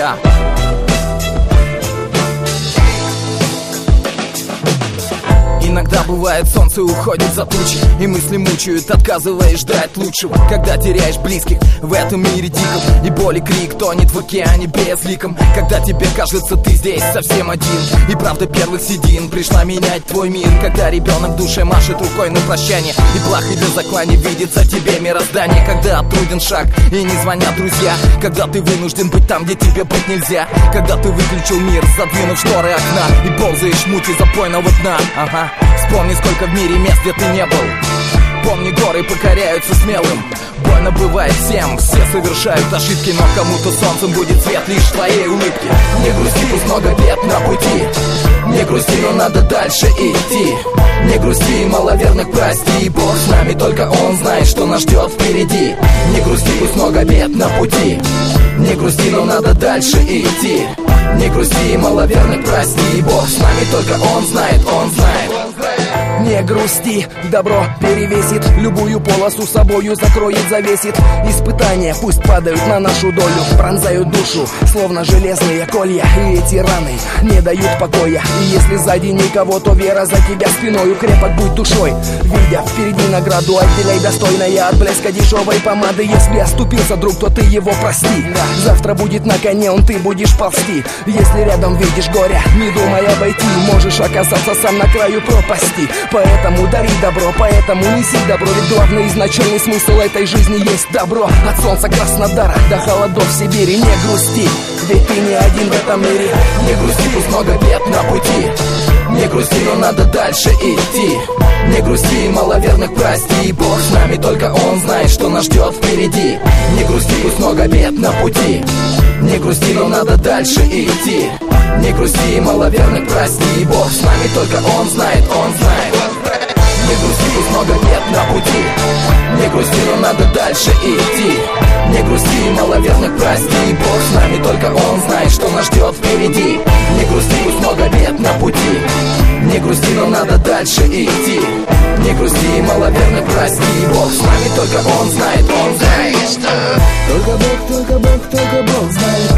я. Иногда бывает, солнце уходит за тучи, и мысли мучают, отказываясь ждать лучшего. Когда теряешь близких в этом мире диком, и боль и крик тонет в океане безликом. Когда тебе кажется, ты здесь совсем один, и правда первых седин пришла менять твой мир. Когда ребенок в душе машет рукой на прощание, и плах и без заклания видится тебе мироздание. Когда труден шаг и не звонят друзья, когда ты вынужден быть там, где тебе быть нельзя. Когда ты выключил мир, задвинув шторы окна, и ползаешь в мути запойного дна. Ага. Вспомни, сколько в мире мест, где ты не был. Помни, горы покоряются смелым. Больно бывает всем, все совершают ошибки, но кому-то солнцем будет свет лишь твоей улыбки. Не грусти, пусть много бед на пути. Не грусти, но надо дальше идти. Не грусти, маловерных прости, Бог с нами, только Он знает, что нас ждет впереди. Не грусти, пусть много бед на пути. Не грусти, но надо дальше идти. Не грусти, маловерных прости, Бог с нами, только Он знает, Он знает. Не грусти, добро перевесит, любую полосу собою закроет, завесит. Испытания пусть падают на нашу долю, пронзают душу, словно железные колья. И эти раны не дают покоя, и если сзади никого, то вера за тебя спиною. Крепок будь душой, видя впереди награду, отделяй достойное от блеска дешевой помады. Если оступился друг, то ты его прости, завтра будет на коне он, ты будешь ползти. Если рядом видишь горе, не думай обойти, можешь оказаться сам на краю пропасти. Поэтому дари добро, поэтому неси добро, ведь главный изначальный смысл этой жизни есть добро. От солнца Краснодара до холодов Сибири. Не грусти, ведь ты не один в этом мире. Не грусти, пусть много бед на пути. Не грусти, но надо дальше идти. Не грусти, маловерных прости, Бог с нами, только Он знает, что нас ждет впереди. Не грусти, пусть много бед на пути. Не грусти, но надо дальше идти. Не грусти, маловерных прости, Бог с нами, только Он знает, Он знает. Не грусти, пусть много бед на пути. Не грусти, но надо дальше идти. Не грусти, маловерных прости, Бог с нами, только Он знает, что нас ждет впереди. Не грусти, пусть много бед на пути. Не грусти, но надо дальше идти. Не грусти, маловерных прости, Бог с нами, только Он знает, Он знает. Только Бог знает.